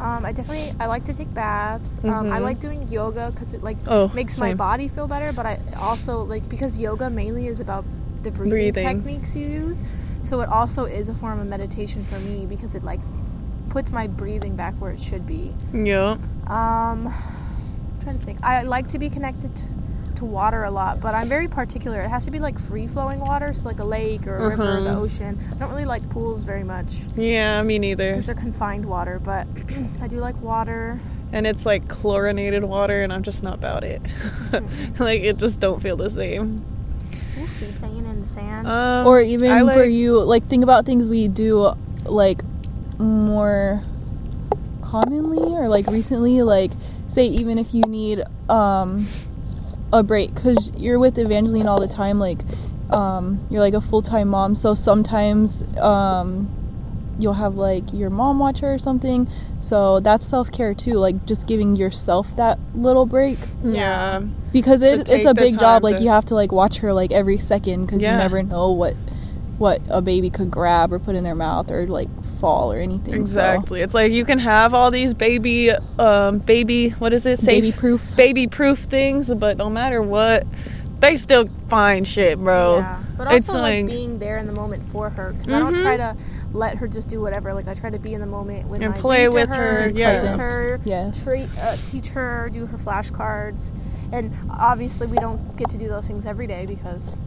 I like to take baths. Mm-hmm. I like doing yoga because it like makes my body feel better. But I also like, because yoga mainly is about the breathing techniques you use. So it also is a form of meditation for me because it like puts my breathing back where it should be. Yeah. I'm trying to think. I like to be connected to water a lot, but I'm very particular. It has to be like free-flowing water, so like a lake or a river or the ocean. I don't really like pools very much. Yeah, me neither. Because they're confined water, but I do like water. And it's like chlorinated water, and I'm just not about it. Mm-hmm. Like, it just don't feel the same. Ooh, playing in the sand. Or even like, for you, like, think about things we do, like, more commonly or, like, recently. Like, say even if you need, a break, because you're with Evangeline all the time, like you're like a full-time mom, so sometimes you'll have like your mom watch her or something, so that's self-care too, like just giving yourself that little break. Yeah, because it's a big job, like you have to like watch her like every second, because you never know what a baby could grab or put in their mouth or like fall or anything. Exactly. So. It's like you can have all these baby proof things, but no matter what, they still find shit, bro. Yeah. But also it's like being there in the moment for her, because mm-hmm. I don't try to let her just do whatever. Like I try to be in the moment when I play with her, present her, teach her, do her flashcards, and obviously we don't get to do those things every day because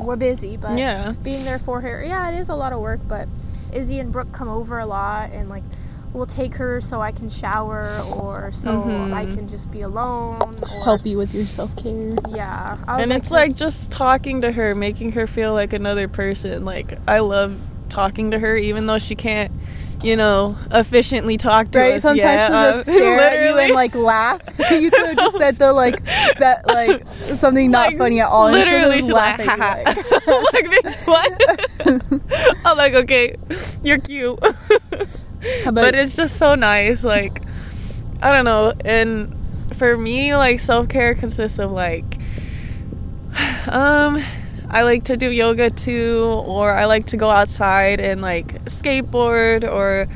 we're busy, but being there for her, it is a lot of work. But Izzy and Brooke come over a lot, and like we'll take her so I can shower, or so mm-hmm. I can just be alone, or help you with your self-care. And it's like just talking to her, making her feel like another person. Like I love talking to her, even though she can't efficiently talk to us. Sometimes she'll just stare at you and, like, laugh. You could have just said the, like, that, like, something not like, funny at all. And she'll just laugh at you, like. Like, bitch, what? I'm like, okay, you're cute. But it's just so nice, like, I don't know. And for me, like, self-care consists of, like, I like to do yoga too, or I like to go outside and like skateboard or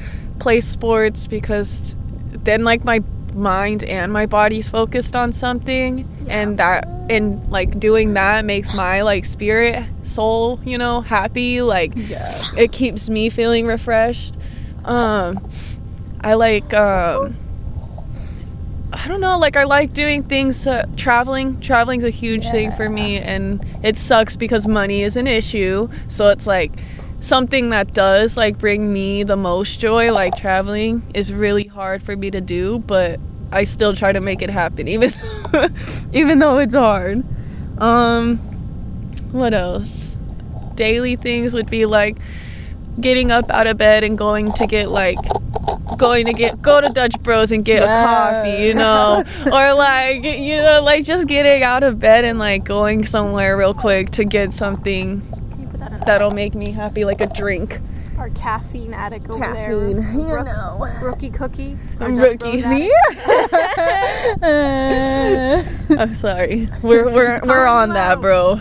play sports, because then like my mind and my body's focused on something, and that, and like doing that makes my like spirit, soul, happy. Like it keeps me feeling refreshed. I like, I don't know, like I like doing things, traveling. Traveling's a huge thing for me, and it sucks because money is an issue. So it's like something that does like bring me the most joy, like traveling is really hard for me to do, but I still try to make it happen, even though it's hard. What else? Daily things would be like getting up out of bed and going to go to Dutch Bros and get a coffee, you know, or like, you know, like just getting out of bed and like going somewhere real quick to get something that'll make me happy, like a drink. Our caffeine addict over there. You know. Rookie cookie. Rookie. Me? I'm sorry. We're on that, bro.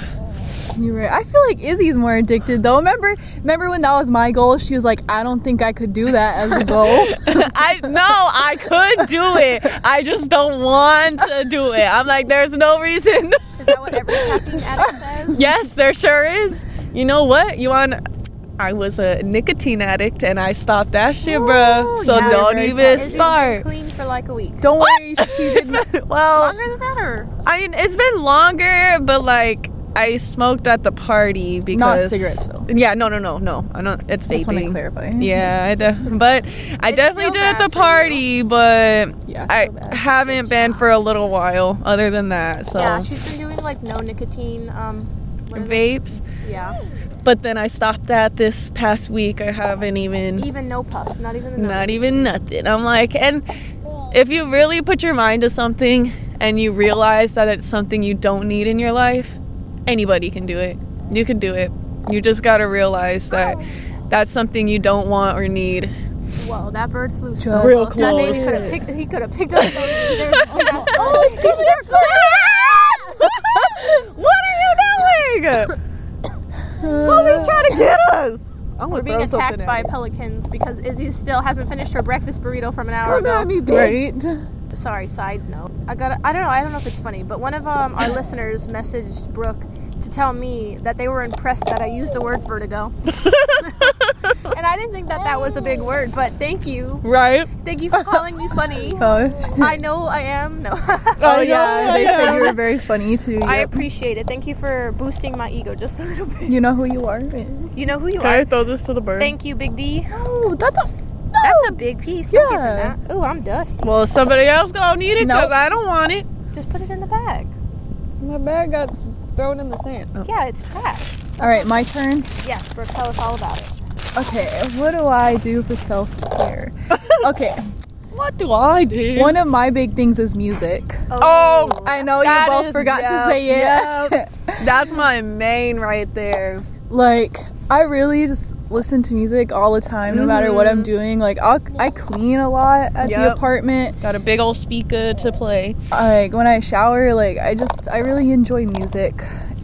You're right. I feel like Izzy's more addicted though. Remember when that was my goal? She was like, I don't think I could do that as a goal. I could do it. I just don't want to do it. I'm like, there's no reason. Is that what every caffeine addict says? Yes, there sure is. You know what? I was a nicotine addict and I stopped that shit, bruh. So don't even start. Izzy's been clean for like a week. Don't worry, she didn't. Well, longer than that, or? I mean, it's been longer, but like I smoked at the party because not cigarettes though. Yeah, no. I don't. It's vaping. I just want to clarify. Yeah, but I definitely did at the party, but yeah, I haven't been for a little while. Other than that, so yeah, she's been doing like no nicotine vapes. Yeah. But then I stopped that this past week. I haven't even no puffs, not even the numbers. Not even nothing. I'm like, and if you really put your mind to something and you realize that it's something you don't need in your life, anybody can do it. You can do it. You just gotta realize that that's something you don't want or need. Whoa, that bird flew so real close. That baby could have picked up the baby. Oh, it's because you're flying! What are you doing? Mommy's trying to get us. We're being attacked by pelicans because Izzy still hasn't finished her breakfast burrito from an hour ago. Right? Sorry, side note. I don't know if it's funny, but one of our listeners messaged Brooke to tell me that they were impressed that I used the word vertigo. And I didn't think that was a big word, but thank you. Right? Thank you for calling me funny. I know I am. No. They said you were very funny too. Yep. I appreciate it. Thank you for boosting my ego just a little bit. You know who you are. Can I throw this to the bird? Thank you, Big D. Oh, that's a big piece. Thank you for that. Ooh, I'm dusty. Well, somebody else gonna need it because I don't want it. Just put it in the bag. My bag got thrown in the sand. Oh. Yeah, it's trash. All right, my turn. Yes, Brooke, tell us all about it. Okay, what do I do for self-care? Okay. What do I do? One of my big things is music. Oh, I know you both forgot to say it. Yep. That's my main right there. Like, I really just listen to music all the time, no matter what I'm doing. Like, I clean a lot at the apartment. Got a big old speaker to play. Like, when I shower, like, I really enjoy music.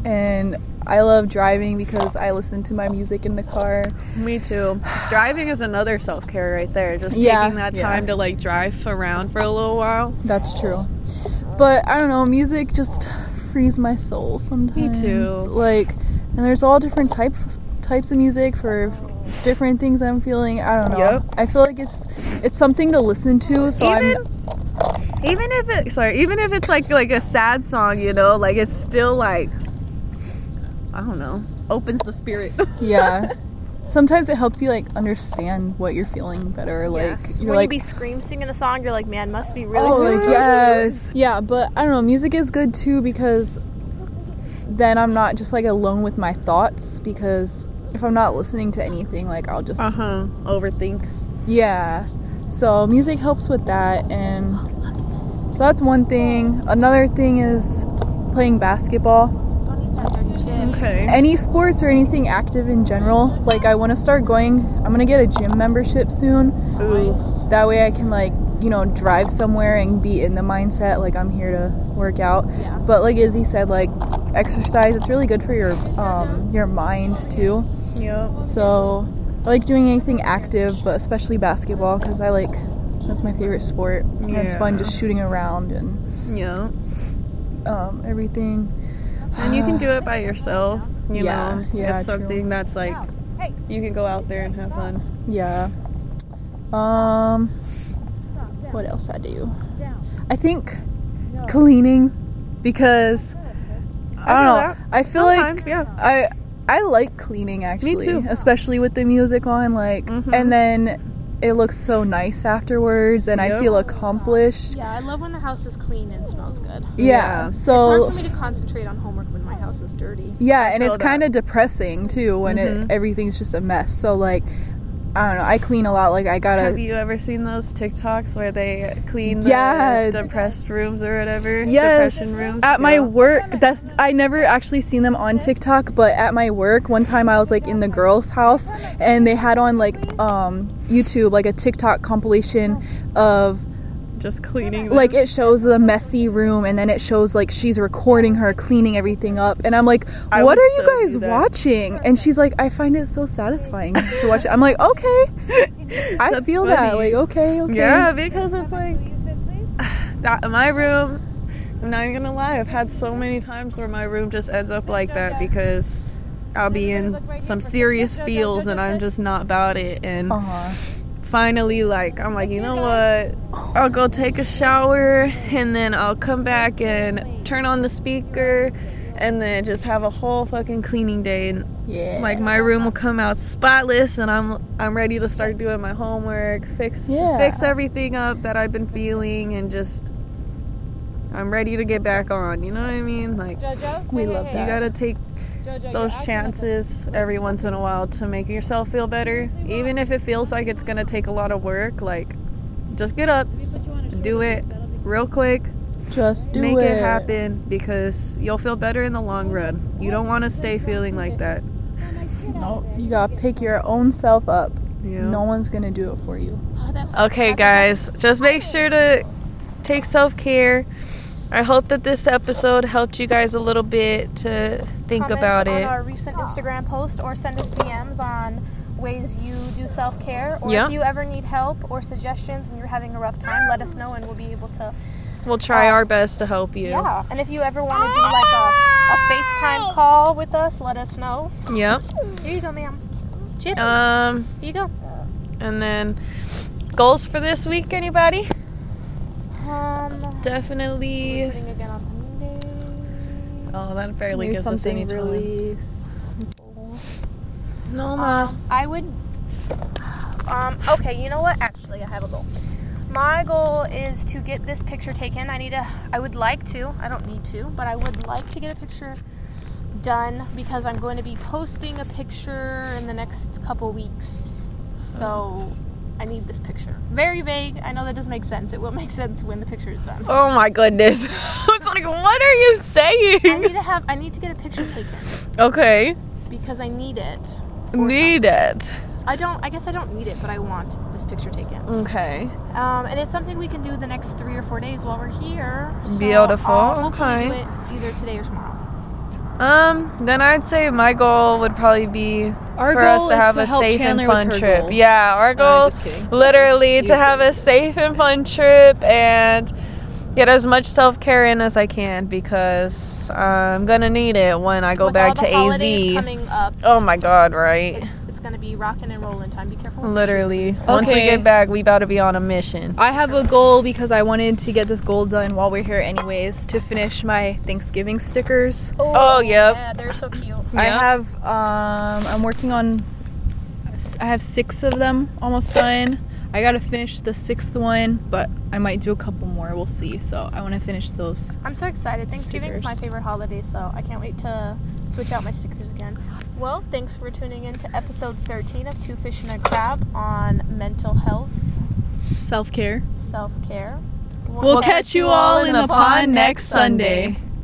And I love driving because I listen to my music in the car. Me too. Driving is another self-care right there. Just taking that time to, like, drive around for a little while. That's true. But, I don't know, music just frees my soul sometimes. Me too. Like, and there's all different types of music for different things I'm feeling. I don't know. Yep. I feel like it's something to listen to. So even if it's like a sad song, you know, like it's still like, I don't know, opens the spirit. Yeah. Sometimes it helps you, like, understand what you're feeling better. Like, yes. You're when like, you be singing a song, you're like, man, must be really good. Like, yes. Yeah, but I don't know. Music is good too because then I'm not just like alone with my thoughts, because if I'm not listening to anything, like I'll just overthink. Yeah. So music helps with that, and so that's one thing. Another thing is playing basketball. Okay. Any sports or anything active in general. Like I want to start going. I'm gonna get a gym membership soon. Ooh. That way I can, like, you know, drive somewhere and be in the mindset like I'm here to work out. Yeah. But like Izzy said, like exercise, it's really good for your mind too. Yep. So I like doing anything active, but especially basketball because that's my favorite sport. Yeah. It's fun just shooting around and everything. And you can do it by yourself, you know. Yeah, it's something that's like you can go out there and have fun. Yeah. What else I do? I think cleaning, because I don't know. I feel sometimes, like I like cleaning actually. Me too. Especially with the music on, like, and then it looks so nice afterwards, and I feel accomplished. Yeah, I love when the house is clean and smells good. Yeah, so it's hard for me to concentrate on homework when my house is dirty. Yeah, and it's kind of depressing too when everything's just a mess. So like, I don't know, I clean a lot. Like, I gotta. Have you ever seen those TikToks where they clean the depressed rooms or whatever? Yes. Depression rooms. At my work, I never actually seen them on TikTok, but at my work, one time I was like in the girls' house, and they had on like YouTube like a TikTok compilation of just cleaning them. Like, it shows the messy room, and then it shows like she's recording her cleaning everything up, and I'm like, what are you guys watching? And she's like, I find it so satisfying to watch it. I'm like, okay. I feel funny. That like, okay. Yeah, because it's like that in my room. I'm not even gonna lie, I've had so many times where my room just ends up like that because I'll be in some serious feels and I'm just not about it, and finally, like, I'm like, you know what, I'll go take a shower, and then I'll come back and turn on the speaker, and then just have a whole fucking cleaning day, and like, my room will come out spotless, and I'm ready to start doing my homework, fix everything up that I've been feeling, and just I'm ready to get back on, you know what I mean? Like, we love that. You gotta take those chances every once in a while to make yourself feel better, even if it feels like it's gonna take a lot of work. Like, just get up, do it real quick, just do it, make it happen, because you'll feel better in the long run. You don't want to stay feeling like that. No, you gotta pick your own self up. No one's gonna do it for you. Okay guys, just make sure to take self-care. I hope that this episode helped you guys a little bit to think about it. On our recent Instagram post, or send us DMs on ways you do self-care, or if you ever need help or suggestions and you're having a rough time, let us know, and we'll be able to. We'll try our best to help you. Yeah, and if you ever want to do like a FaceTime call with us, let us know. Yep. Here you go, ma'am. Chip. Here you go. And then goals for this week, anybody? Definitely. Again on Monday. Oh, that barely gives us any time. Really simple. No, ma. I would. Okay, you know what? Actually, I have a goal. My goal is to get this picture taken. I would like to. I don't need to, but I would like to get a picture done, because I'm going to be posting a picture in the next couple weeks. So. I need this picture. Very vague. I know that doesn't make sense. It will make sense when the picture is done. Oh my goodness. It's like, what are you saying? I need to get a picture taken. Okay. Because I need it. I guess I don't need it, but I want this picture taken. Okay. And it's something we can do the next 3 or 4 days while we're here. So beautiful. I'll hopefully do it either today or tomorrow. Then I'd say my goal would probably be for us to have a safe and fun trip. Yeah, our goal literally to have a safe and fun trip and get as much self-care in as I can, because I'm going to need it when I go back to AZ. Coming up, oh my God, right? It's going to be rocking and rolling time. Be careful. Literally. Once we get back, we about to be on a mission. I have a goal because I wanted to get this goal done while we're here anyways, to finish my Thanksgiving stickers. Oh yep. Yeah, they're so cute. I have, I'm working on, I have 6 of them almost done. I gotta finish the 6th one, but I might do a couple more. We'll see. So I want to finish those. I'm so excited. Thanksgiving is my favorite holiday, so I can't wait to switch out my stickers again. Well, thanks for tuning in to episode 13 of Two Fish and a Crab on mental health, self-care. We'll catch you all in the pond next Sunday.